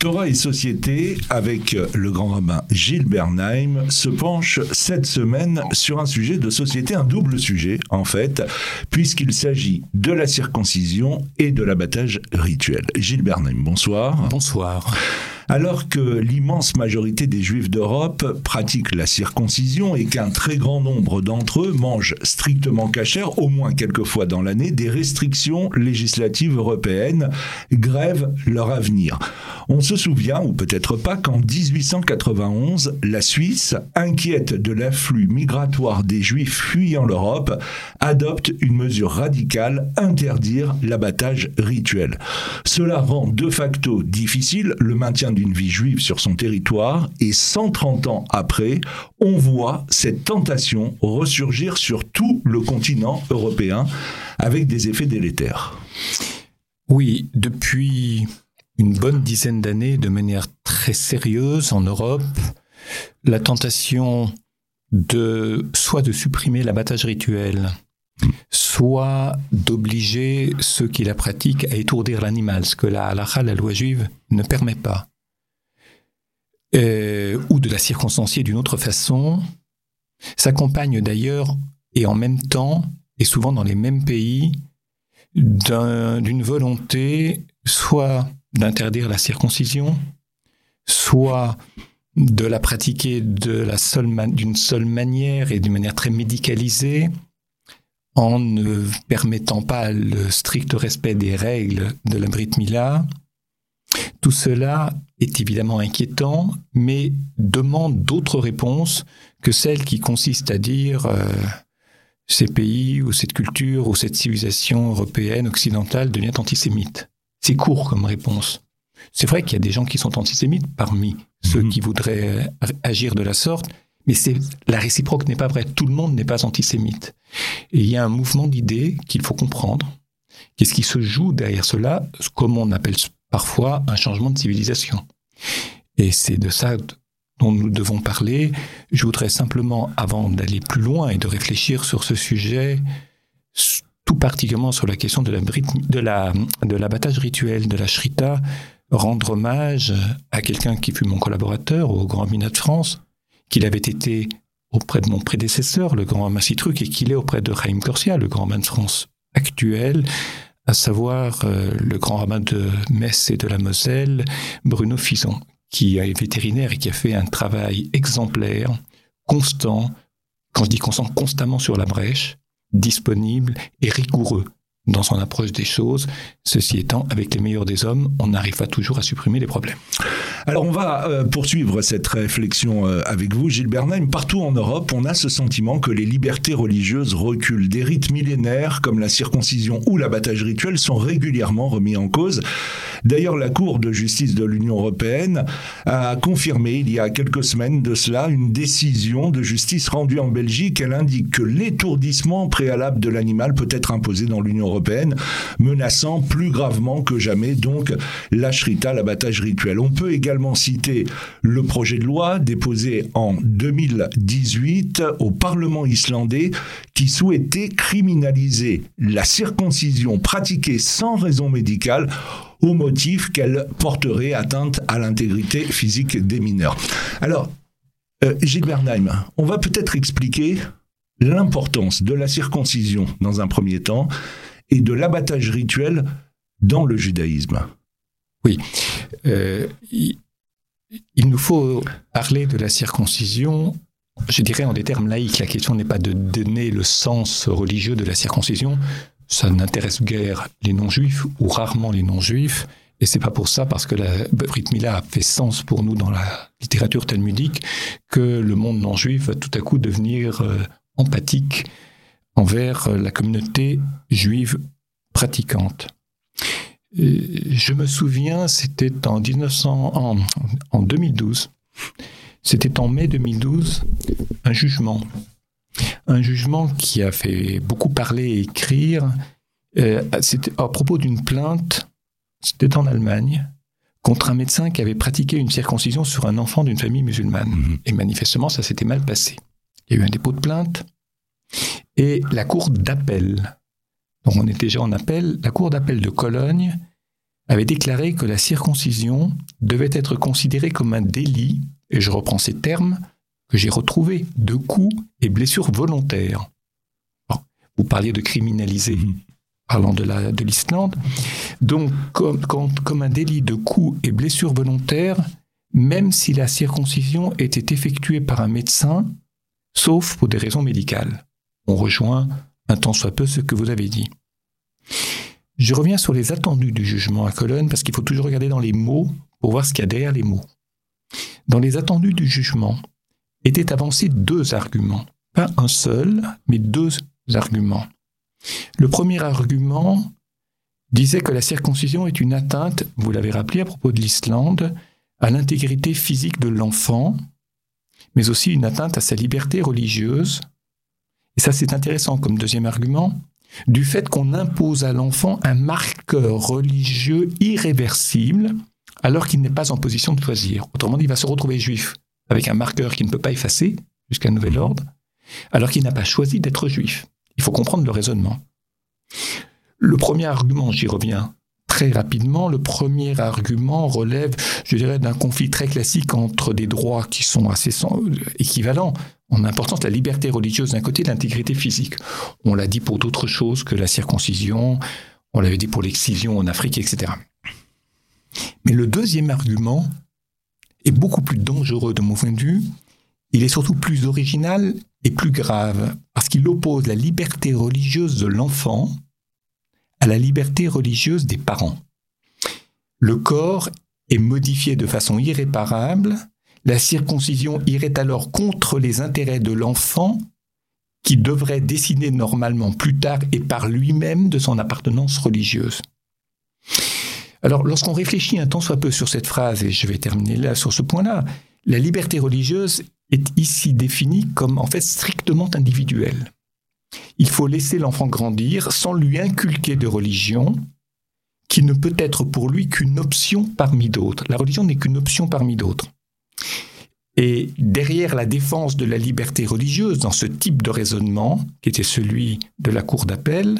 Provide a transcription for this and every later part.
Torah et Société, avec le grand rabbin Gilles Bernheim, se penche cette semaine sur un sujet de société, un double sujet en fait, puisqu'il s'agit de la circoncision et de l'abattage rituel. Gilles Bernheim, bonsoir. Bonsoir. Alors que l'immense majorité des Juifs d'Europe pratiquent la circoncision et qu'un très grand nombre d'entre eux mangent strictement cachère, au moins quelques fois dans l'année, des restrictions législatives européennes grèvent leur avenir. On se souvient, ou peut-être pas, qu'en 1891, la Suisse, inquiète de l'afflux migratoire des Juifs fuyant l'Europe, adopte une mesure radicale, interdire l'abattage rituel. Cela rend de facto difficile le maintien d'une vie juive sur son territoire, et 130 ans après, on voit cette tentation ressurgir sur tout le continent européen avec des effets délétères. Oui, depuis une bonne dizaine d'années, de manière très sérieuse en Europe, la tentation soit de supprimer l'abattage rituel, soit d'obliger ceux qui la pratiquent à étourdir l'animal, ce que la halakha, la loi juive, ne permet pas. Ou de la circonstancier d'une autre façon, s'accompagne d'ailleurs, et en même temps, et souvent dans les mêmes pays, d'une volonté soit d'interdire la circoncision, soit de la pratiquer d'une seule manière et d'une manière très médicalisée, en ne permettant pas le strict respect des règles de la Brit Mila. Tout cela est évidemment inquiétant, mais demande d'autres réponses que celles qui consistent à dire ces pays ou cette culture ou cette civilisation européenne, occidentale devient antisémite. C'est court comme réponse. C'est vrai qu'il y a des gens qui sont antisémites parmi ceux qui voudraient agir de la sorte, mais la réciproque n'est pas vraie. Tout le monde n'est pas antisémite. Et il y a un mouvement d'idées qu'il faut comprendre. Qu'est-ce qui se joue derrière cela, comme on appelle parfois un changement de civilisation. Et c'est de ça dont nous devons parler. Je voudrais simplement, avant d'aller plus loin et de réfléchir sur ce sujet, tout particulièrement sur la question de l'abattage rituel, de la Shrita, rendre hommage à quelqu'un qui fut mon collaborateur au Grand Rabbinat de France, qu'il avait été auprès de mon prédécesseur, le grand rabbin Sitruk, et qu'il est auprès de Chaim Korsia, le grand rabbin de France actuel, à savoir le grand rabbin de Metz et de la Moselle, Bruno Fison, qui est vétérinaire et qui a fait un travail exemplaire, constant, quand je dis constant, constamment sur la brèche, disponible et rigoureux dans son approche des choses. Ceci étant, avec les meilleurs des hommes, on n'arrive pas toujours à supprimer les problèmes. Alors on va poursuivre cette réflexion avec vous, Gilles Bernheim. Partout en Europe, on a ce sentiment que les libertés religieuses reculent. Des rites millénaires comme la circoncision ou l'abattage rituel sont régulièrement remis en cause. D'ailleurs, la Cour de justice de l'Union européenne a confirmé il y a quelques semaines de cela une décision de justice rendue en Belgique. Elle indique que l'étourdissement préalable de l'animal peut être imposé dans l'Union européenne, menaçant plus gravement que jamais donc la Shrita, l'abattage rituel. On peut également citer le projet de loi déposé en 2018 au Parlement islandais qui souhaitait criminaliser la circoncision pratiquée sans raison médicale au motif qu'elle porterait atteinte à l'intégrité physique des mineurs. Alors, Gilles Bernheim, on va peut-être expliquer l'importance de la circoncision dans un premier temps et de l'abattage rituel dans le judaïsme. Oui. Il nous faut parler de la circoncision, je dirais en des termes laïques. La question n'est pas de donner le sens religieux de la circoncision. Ça n'intéresse guère les non-juifs, ou rarement les non-juifs. Et c'est pas pour ça, parce que la Brit Mila a fait sens pour nous dans la littérature talmudique, que le monde non-juif va tout à coup devenir empathique envers la communauté juive pratiquante. Je me souviens, c'était en 2012, c'était en mai 2012, un jugement qui a fait beaucoup parler et écrire, c'était à propos d'une plainte, c'était en Allemagne, contre un médecin qui avait pratiqué une circoncision sur un enfant d'une famille musulmane. Et manifestement, ça s'était mal passé. Il y a eu un dépôt de plainte, et la cour d'appel, donc on est déjà en appel, la cour d'appel de Cologne avait déclaré que la circoncision devait être considérée comme un délit, et je reprends ces termes que j'ai retrouvés, de coups et blessures volontaires. Bon, vous parliez de criminaliser, parlant de l'Islande. Donc, comme un délit de coups et blessures volontaires, même si la circoncision était effectuée par un médecin, sauf pour des raisons médicales. On rejoint un tant soit peu ce que vous avez dit. Je reviens sur les attendus du jugement à Cologne, parce qu'il faut toujours regarder dans les mots pour voir ce qu'il y a derrière les mots. Dans les attendus du jugement étaient avancés deux arguments. Pas un seul, mais deux arguments. Le premier argument disait que la circoncision est une atteinte, vous l'avez rappelé à propos de l'Islande, à l'intégrité physique de l'enfant, mais aussi une atteinte à sa liberté religieuse. Et ça, c'est intéressant comme deuxième argument. Du fait qu'on impose à l'enfant un marqueur religieux irréversible alors qu'il n'est pas en position de choisir. Autrement dit, il va se retrouver juif avec un marqueur qu'il ne peut pas effacer jusqu'à nouvel ordre alors qu'il n'a pas choisi d'être juif. Il faut comprendre le raisonnement. Le premier argument, j'y reviens très rapidement, le premier argument relève, je dirais, d'un conflit très classique entre des droits qui sont assez équivalents. En importance, la liberté religieuse d'un côté, l'intégrité physique. On l'a dit pour d'autres choses que la circoncision, on l'avait dit pour l'excision en Afrique, etc. Mais le deuxième argument est beaucoup plus dangereux de mon point de vue. Il est surtout plus original et plus grave, parce qu'il oppose la liberté religieuse de l'enfant à la liberté religieuse des parents. Le corps est modifié de façon irréparable. La circoncision irait alors contre les intérêts de l'enfant qui devrait décider normalement plus tard et par lui-même de son appartenance religieuse. Alors, lorsqu'on réfléchit un tant soit peu sur cette phrase, et je vais terminer là sur ce point-là, la liberté religieuse est ici définie comme en fait strictement individuelle. Il faut laisser l'enfant grandir sans lui inculquer de religion qui ne peut être pour lui qu'une option parmi d'autres. La religion n'est qu'une option parmi d'autres. Et derrière la défense de la liberté religieuse, dans ce type de raisonnement, qui était celui de la cour d'appel,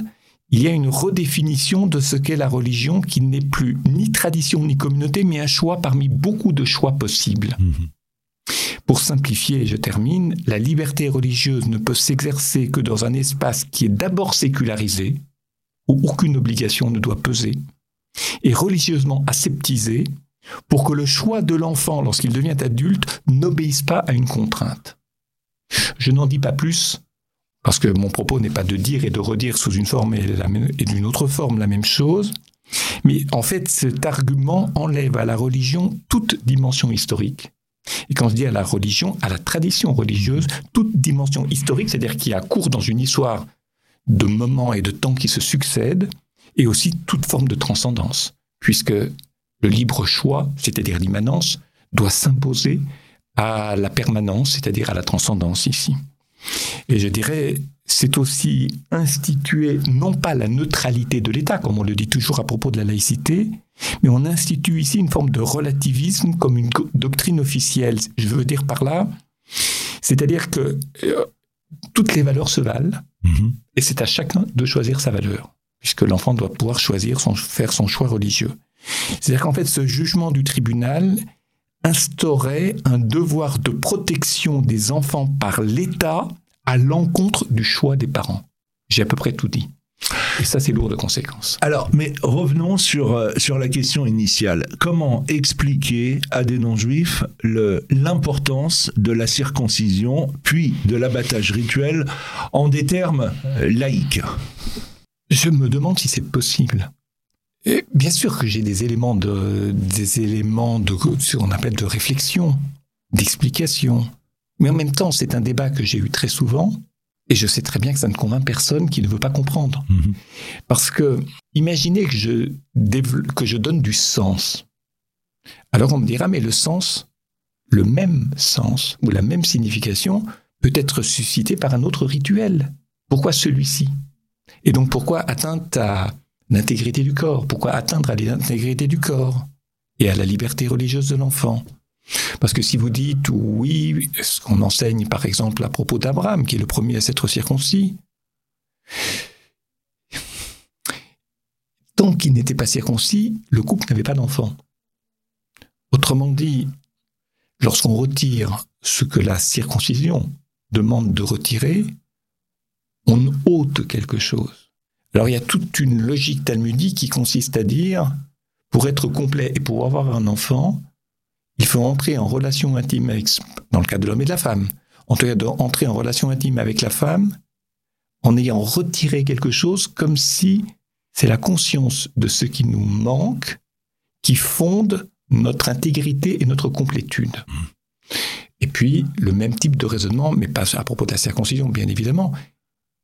il y a une redéfinition de ce qu'est la religion qui n'est plus ni tradition ni communauté, mais un choix parmi beaucoup de choix possibles. Pour simplifier, je termine, la liberté religieuse ne peut s'exercer que dans un espace qui est d'abord sécularisé, où aucune obligation ne doit peser, et religieusement aseptisé, pour que le choix de l'enfant, lorsqu'il devient adulte, n'obéisse pas à une contrainte. Je n'en dis pas plus, parce que mon propos n'est pas de dire et de redire sous une forme et d'une autre forme la même chose, mais en fait, cet argument enlève à la religion toute dimension historique. Et quand je dis à la religion, à la tradition religieuse, toute dimension historique, c'est-à-dire qui a cours dans une histoire de moments et de temps qui se succèdent, et aussi toute forme de transcendance, puisque le libre choix, c'est-à-dire l'immanence, doit s'imposer à la permanence, c'est-à-dire à la transcendance ici. Et je dirais, c'est aussi instituer non pas la neutralité de l'État, comme on le dit toujours à propos de la laïcité, mais on institue ici une forme de relativisme comme une doctrine officielle. Je veux dire par là, c'est-à-dire que toutes les valeurs se valent, et c'est à chacun de choisir sa valeur, puisque l'enfant doit pouvoir choisir, faire son choix religieux. C'est-à-dire qu'en fait, ce jugement du tribunal instaurait un devoir de protection des enfants par l'État à l'encontre du choix des parents. J'ai à peu près tout dit. Et ça, c'est lourd de conséquences. Alors, mais revenons sur la question initiale. Comment expliquer à des non-juifs l'importance de la circoncision, puis de l'abattage rituel, en des termes laïques ? Je me demande si c'est possible. Et bien sûr que j'ai des éléments de ce qu'on appelle de réflexion, d'explication. Mais en même temps, c'est un débat que j'ai eu très souvent, et je sais très bien que ça ne convainc personne qui ne veut pas comprendre. Parce que, imaginez que je donne du sens. Alors on me dira, mais le sens, le même sens, ou la même signification, peut être suscité par un autre rituel. Pourquoi celui-ci ? Et donc pourquoi atteinte à l'intégrité du corps. Pourquoi atteindre à l'intégrité du corps et à la liberté religieuse de l'enfant ? Parce que si vous dites, oui, ce qu'on enseigne par exemple à propos d'Abraham, qui est le premier à s'être circoncis, tant qu'il n'était pas circoncis, le couple n'avait pas d'enfant. Autrement dit, lorsqu'on retire ce que la circoncision demande de retirer, on ôte quelque chose. Alors il y a toute une logique talmudique qui consiste à dire, pour être complet et pour avoir un enfant, il faut entrer en relation intime avec, dans le cas de l'homme et de la femme, en tout cas d'entrer en relation intime avec la femme en ayant retiré quelque chose, comme si c'est la conscience de ce qui nous manque qui fonde notre intégrité et notre complétude. Et puis, le même type de raisonnement, mais pas à propos de la circoncision, bien évidemment,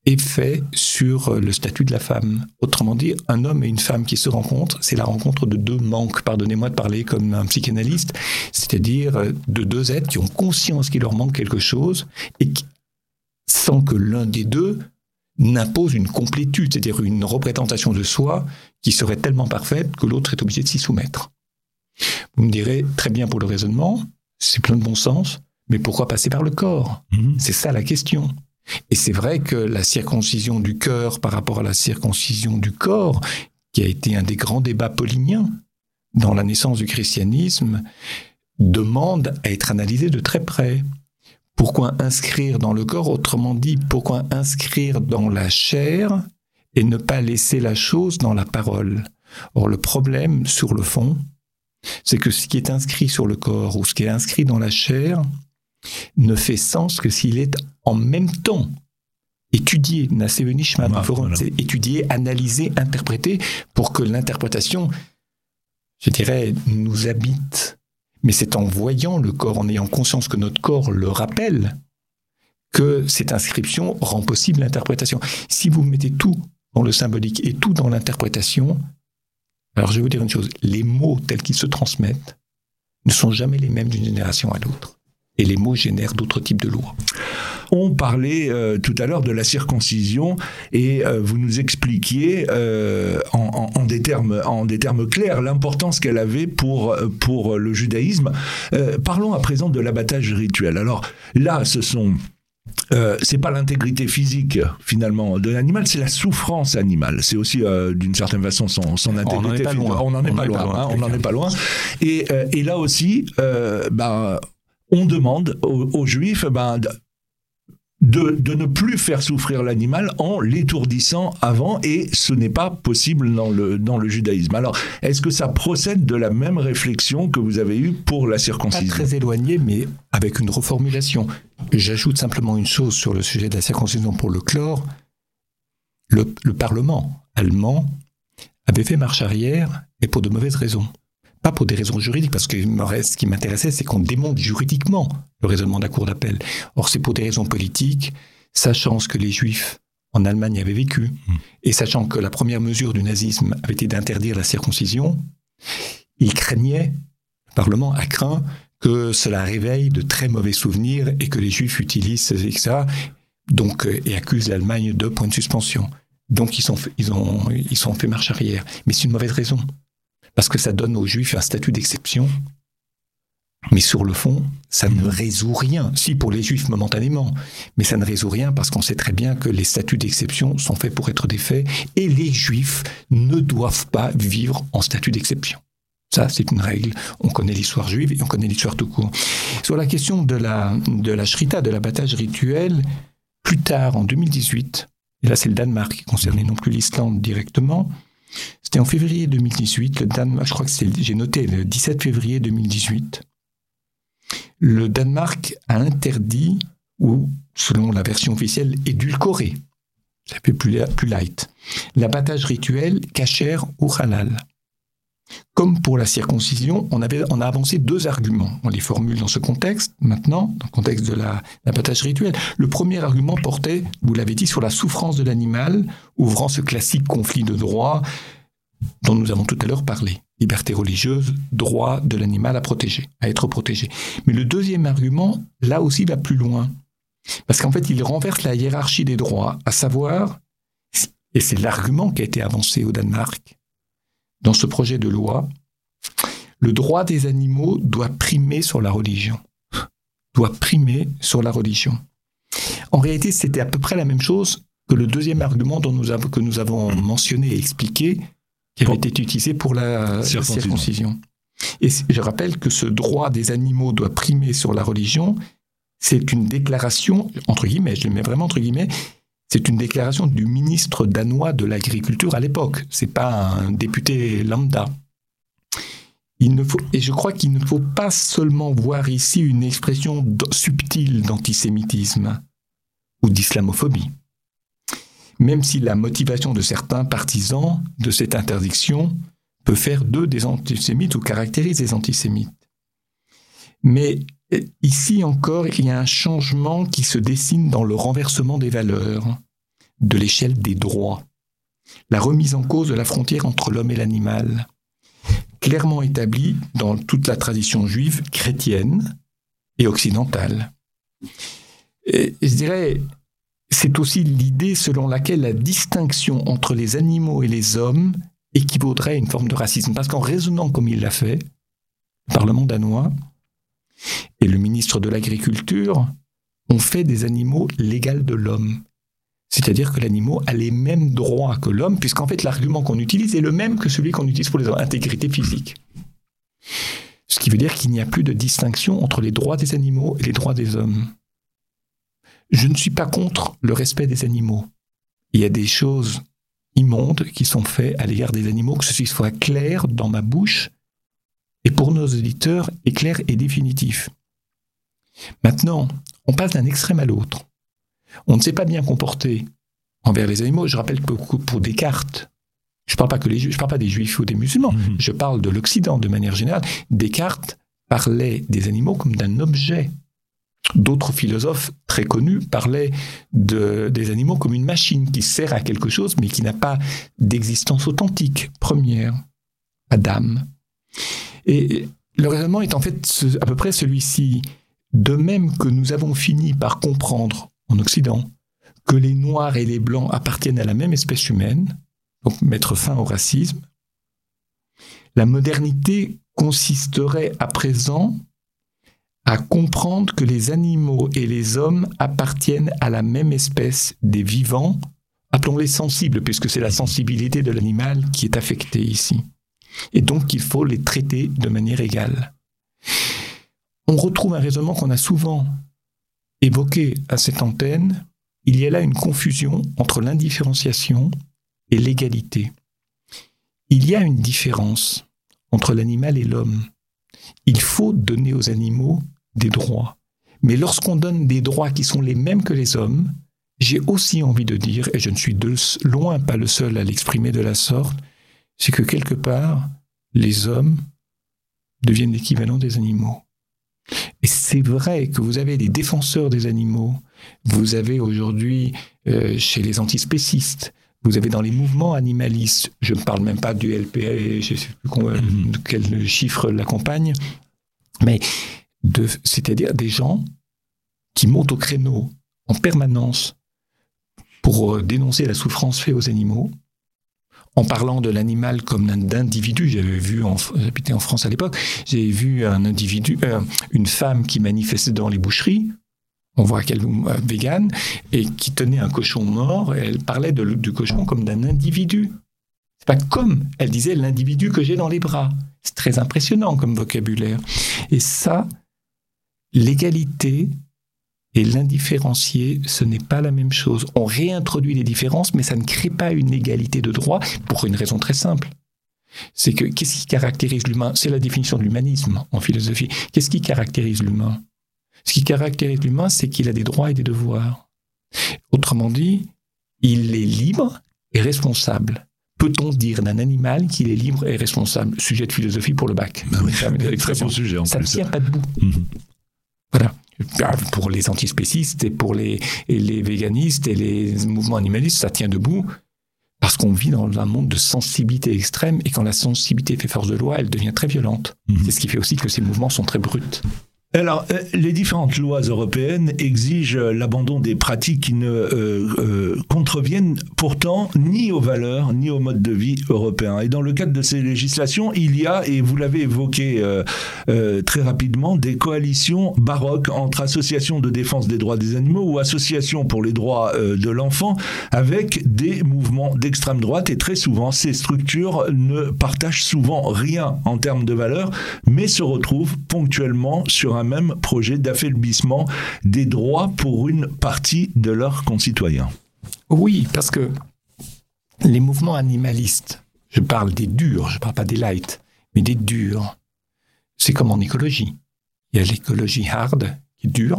est fait sur le statut de la femme. Autrement dit, un homme et une femme qui se rencontrent, c'est la rencontre de deux manques. Pardonnez-moi de parler comme un psychanalyste, c'est-à-dire de deux êtres qui ont conscience qu'il leur manque quelque chose et qui, sans que l'un des deux n'impose une complétude, c'est-à-dire une représentation de soi qui serait tellement parfaite que l'autre est obligé de s'y soumettre. Vous me direz, très bien pour le raisonnement, c'est plein de bon sens, mais pourquoi passer par le corps ? C'est ça la question. Et c'est vrai que la circoncision du cœur par rapport à la circoncision du corps, qui a été un des grands débats pauliniens dans la naissance du christianisme, demande à être analysée de très près. Pourquoi inscrire dans le corps ? Autrement dit, pourquoi inscrire dans la chair et ne pas laisser la chose dans la parole ? Or, le problème, sur le fond, c'est que ce qui est inscrit sur le corps ou ce qui est inscrit dans la chair ne fait sens que s'il est en même temps étudié, étudié, analysé, interprété, pour que l'interprétation, je dirais, nous habite. Mais c'est en voyant le corps, en ayant conscience que notre corps le rappelle, que cette inscription rend possible l'interprétation. Si vous mettez tout dans le symbolique et tout dans l'interprétation, alors je vais vous dire une chose, les mots tels qu'ils se transmettent ne sont jamais les mêmes d'une génération à l'autre. Et les mots génèrent d'autres types de lois. On parlait tout à l'heure de la circoncision et vous nous expliquiez en des termes clairs l'importance qu'elle avait pour le judaïsme. Parlons à présent de l'abattage rituel. Alors là, c'est pas l'intégrité physique finalement de l'animal, c'est la souffrance animale. C'est aussi d'une certaine façon son intégrité physique. On n'en est pas loin. Et là aussi, on demande aux Juifs de ne plus faire souffrir l'animal en l'étourdissant avant, et ce n'est pas possible dans le judaïsme. Alors, est-ce que ça procède de la même réflexion que vous avez eue pour la circoncision ? Pas très éloigné, mais avec une reformulation. J'ajoute simplement une chose sur le sujet de la circoncision pour le clore. Le Parlement allemand avait fait marche arrière, et pour de mauvaises raisons. Pas pour des raisons juridiques, parce que ce qui m'intéressait, c'est qu'on démonte juridiquement le raisonnement de la Cour d'appel. Or, c'est pour des raisons politiques, sachant ce que les Juifs en Allemagne avaient vécu, et sachant que la première mesure du nazisme avait été d'interdire la circoncision, le Parlement a craint que cela réveille de très mauvais souvenirs et que les Juifs utilisent ça, donc, et accusent l'Allemagne de points de suspension. Donc, ils ont fait marche arrière. Mais c'est une mauvaise raison. Parce que ça donne aux Juifs un statut d'exception, mais sur le fond, ça ne résout rien. Si, pour les Juifs, momentanément, mais ça ne résout rien parce qu'on sait très bien que les statuts d'exception sont faits pour être défaits, et les Juifs ne doivent pas vivre en statut d'exception. Ça, c'est une règle. On connaît l'histoire juive et on connaît l'histoire tout court. Sur la question de la Shrita, de l'abattage rituel, plus tard, en 2018, et là c'est le Danemark qui concernait non plus l'Islande directement, c'était en février 2018, le Danemark, je crois que j'ai noté le 17 février 2018, le Danemark a interdit, ou selon la version officielle, édulcorée, ça fait plus light, l'abattage rituel cachère ou halal. Comme pour la circoncision, on a avancé deux arguments. On les formule dans ce contexte, maintenant, dans le contexte de l'abattage rituel. Le premier argument portait, vous l'avez dit, sur la souffrance de l'animal, ouvrant ce classique conflit de droit dont nous avons tout à l'heure parlé. Liberté religieuse, droit de l'animal à être protégé. Mais le deuxième argument, là aussi, va plus loin. Parce qu'en fait, il renverse la hiérarchie des droits, à savoir, et c'est l'argument qui a été avancé au Danemark, dans ce projet de loi, le droit des animaux doit primer sur la religion. En réalité, c'était à peu près la même chose que le deuxième argument que nous avons mentionné et expliqué qui avait été utilisé pour la circoncision. Et je rappelle que ce droit des animaux doit primer sur la religion, c'est une déclaration, entre guillemets, je le mets vraiment entre guillemets, c'est une déclaration du ministre danois de l'agriculture à l'époque. C'est pas un député lambda. Et je crois qu'il ne faut pas seulement voir ici une expression subtile d'antisémitisme ou d'islamophobie. Même si la motivation de certains partisans de cette interdiction peut faire d'eux des antisémites ou caractérise des antisémites. Mais ici encore, il y a un changement qui se dessine dans le renversement des valeurs, de l'échelle des droits, la remise en cause de la frontière entre l'homme et l'animal, clairement établie dans toute la tradition juive, chrétienne et occidentale. Et je dirais, c'est aussi l'idée selon laquelle la distinction entre les animaux et les hommes équivaudrait à une forme de racisme. Parce qu'en raisonnant comme il l'a fait, le Parlement danois et le ministre de l'Agriculture ont fait des animaux l'égal de l'homme. C'est-à-dire que l'animal a les mêmes droits que l'homme, puisqu'en fait l'argument qu'on utilise est le même que celui qu'on utilise pour les intégrité physique. Ce qui veut dire qu'il n'y a plus de distinction entre les droits des animaux et les droits des hommes. Je ne suis pas contre le respect des animaux. Il y a des choses immondes qui sont faites à l'égard des animaux, que ceci soit clair dans ma bouche, et pour nos auditeurs, est clair et définitif. Maintenant, on passe d'un extrême à l'autre. On ne s'est pas bien comporté envers les animaux. Je rappelle que pour Descartes, je ne parle pas que les Juifs, je ne parle pas des Juifs ou des musulmans, je parle de l'Occident de manière générale. Descartes parlait des animaux comme d'un objet. D'autres philosophes très connus parlaient des animaux comme une machine qui sert à quelque chose, mais qui n'a pas d'existence authentique, première, pas d'âme. Et le raisonnement est en fait à peu près celui-ci. De même que nous avons fini par comprendre en Occident que les Noirs et les Blancs appartiennent à la même espèce humaine, donc mettre fin au racisme, la modernité consisterait à présent à comprendre que les animaux et les hommes appartiennent à la même espèce des vivants, appelons-les sensibles, puisque c'est la sensibilité de l'animal qui est affectée ici. Et donc, il faut les traiter de manière égale. On retrouve un raisonnement qu'on a souvent évoqué à cette antenne. Il y a là une confusion entre l'indifférenciation et l'égalité. Il y a une différence entre l'animal et l'homme. Il faut donner aux animaux des droits. Mais lorsqu'on donne des droits qui sont les mêmes que les hommes, j'ai aussi envie de dire, et je ne suis de loin pas le seul à l'exprimer de la sorte, c'est que quelque part, les hommes deviennent l'équivalent des animaux. Et c'est vrai que vous avez des défenseurs des animaux, vous avez aujourd'hui chez les antispécistes, vous avez dans les mouvements animalistes, je ne parle même pas du LPA, et je ne sais plus quel chiffre l'accompagne, mais c'est-à-dire des gens qui montent au créneau en permanence pour dénoncer la souffrance faite aux animaux, en parlant de l'animal comme d'individu. J'habitais en France à l'époque, j'ai vu une femme qui manifestait dans les boucheries, on voit qu'elle est végane, et qui tenait un cochon mort, et elle parlait du cochon comme d'un individu. C'est pas comme, elle disait l'individu que j'ai dans les bras. C'est très impressionnant comme vocabulaire. Et ça, l'égalité et l'indifférencié, ce n'est pas la même chose. On réintroduit les différences, mais ça ne crée pas une égalité de droit pour une raison très simple. C'est que, qu'est-ce qui caractérise l'humain ? C'est la définition de l'humanisme en philosophie. Qu'est-ce qui caractérise l'humain ? Ce qui caractérise l'humain, c'est qu'il a des droits et des devoirs. Autrement dit, il est libre et responsable. Peut-on dire d'un animal qu'il est libre et responsable ? Sujet de philosophie pour le bac. Ben oui, très bon sujet en plus. Ça ne tient pas debout. Voilà. Pour les antispécistes et pour les véganistes et les mouvements animalistes, ça tient debout parce qu'on vit dans un monde de sensibilité extrême, et quand la sensibilité fait force de loi, elle devient très violente. C'est ce qui fait aussi que ces mouvements sont très bruts. Alors, les différentes lois européennes exigent l'abandon des pratiques qui ne contreviennent pourtant ni aux valeurs, ni au mode de vie européen. Et dans le cadre de ces législations, il y a, et vous l'avez évoqué très rapidement, des coalitions baroques entre associations de défense des droits des animaux ou associations pour les droits de l'enfant avec des mouvements d'extrême droite. Et très souvent, ces structures ne partagent souvent rien en termes de valeurs, mais se retrouvent ponctuellement sur un même projet d'affaibissement des droits pour une partie de leurs concitoyens. Oui, parce que les mouvements animalistes, je parle des durs, je ne parle pas des light, mais des durs, c'est comme en écologie. Il y a l'écologie hard, qui est dure,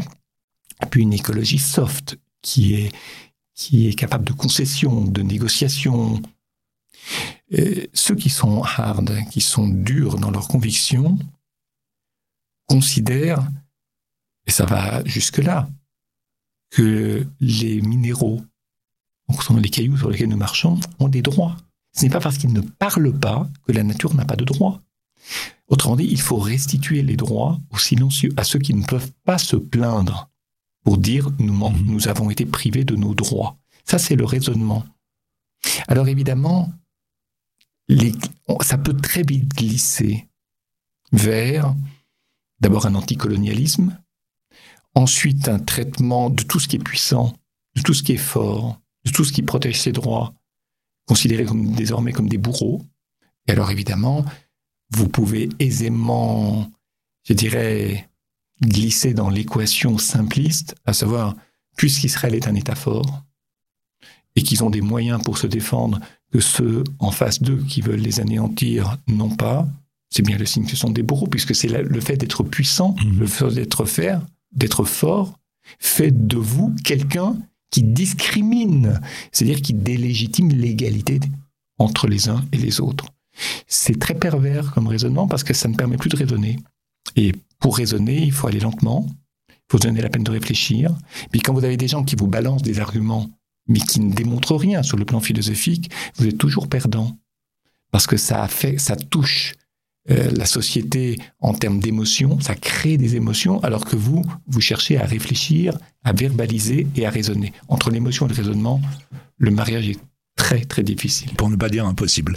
puis une écologie soft, qui est capable de concessions, de négociations. Ceux qui sont hard, qui sont durs dans leurs convictions, considèrent, et ça va jusque-là, que les minéraux, donc sont les cailloux sur lesquels nous marchons, ont des droits. Ce n'est pas parce qu'ils ne parlent pas que la nature n'a pas de droits. Autrement dit, il faut restituer les droits aux silencieux, à ceux qui ne peuvent pas se plaindre pour dire nous avons été privés de nos droits. Ça, c'est le raisonnement. Alors évidemment, ça peut très vite glisser vers d'abord un anticolonialisme, ensuite un traitement de tout ce qui est puissant, de tout ce qui est fort, de tout ce qui protège ses droits, considérés désormais comme des bourreaux. Et alors évidemment, vous pouvez aisément, je dirais, glisser dans l'équation simpliste, à savoir, puisqu'Israël est un État fort, et qu'ils ont des moyens pour se défendre que ceux en face d'eux qui veulent les anéantir n'ont pas, c'est bien le signe que ce sont des bourreaux, puisque c'est le fait d'être puissant, le fait d'être fort, fait de vous quelqu'un qui discrimine, c'est-à-dire qui délégitime l'égalité entre les uns et les autres. C'est très pervers comme raisonnement, parce que ça ne permet plus de raisonner. Et pour raisonner, il faut aller lentement, il faut se donner la peine de réfléchir. Puis quand vous avez des gens qui vous balancent des arguments, mais qui ne démontrent rien sur le plan philosophique, vous êtes toujours perdant, parce que ça touche la société en termes d'émotions, ça crée des émotions, alors que vous cherchez à réfléchir, à verbaliser et à raisonner. Entre l'émotion et le raisonnement, le mariage est très, très difficile. Pour ne pas dire impossible.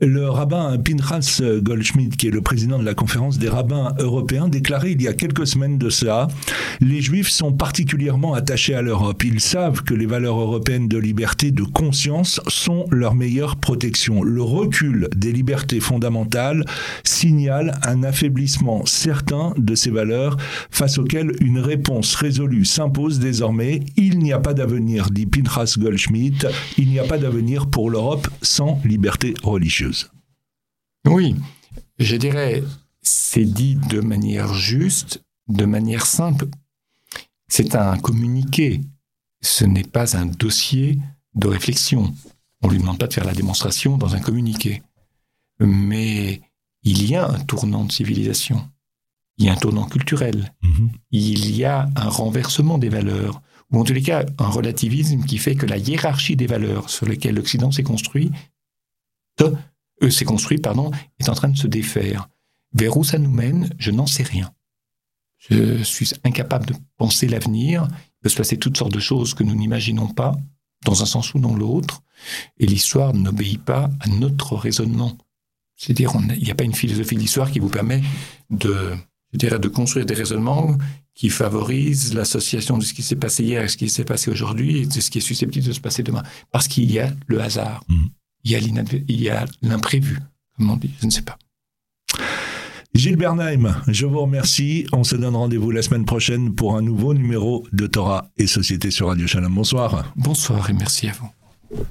Le rabbin Pinchas Goldschmidt, qui est le président de la conférence des rabbins européens, déclarait il y a quelques semaines de cela « Les Juifs sont particulièrement attachés à l'Europe. Ils savent que les valeurs européennes de liberté, de conscience, sont leur meilleure protection. Le recul des libertés fondamentales signale un affaiblissement certain de ces valeurs face auxquelles une réponse résolue s'impose désormais. Il n'y a pas d'avenir, dit Pinchas Goldschmidt, il n'y a pas d'avenir pour l'Europe sans liberté religieuse. » Oui, je dirais, c'est dit de manière juste, de manière simple. C'est un communiqué, ce n'est pas un dossier de réflexion. On ne lui demande pas de faire la démonstration dans un communiqué. Mais il y a un tournant de civilisation, il y a un tournant culturel, il y a un renversement des valeurs, ou en tous les cas, un relativisme qui fait que la hiérarchie des valeurs sur lesquelles l'Occident s'est construit, est en train de se défaire. Vers où ça nous mène, je n'en sais rien. Je suis incapable de penser l'avenir. Il peut se passer toutes sortes de choses que nous n'imaginons pas, dans un sens ou dans l'autre, et l'histoire n'obéit pas à notre raisonnement. C'est-à-dire, il n'y a pas une philosophie de l'histoire qui vous permet de construire des raisonnements qui favorisent l'association de ce qui s'est passé hier et ce qui s'est passé aujourd'hui et de ce qui est susceptible de se passer demain. Parce qu'il y a le hasard, il y a l'imprévu, comme on dit, je ne sais pas. Gilles Bernheim, je vous remercie. On se donne rendez-vous la semaine prochaine pour un nouveau numéro de Torah et Société sur Radio Chalam. Bonsoir. Bonsoir et merci à vous.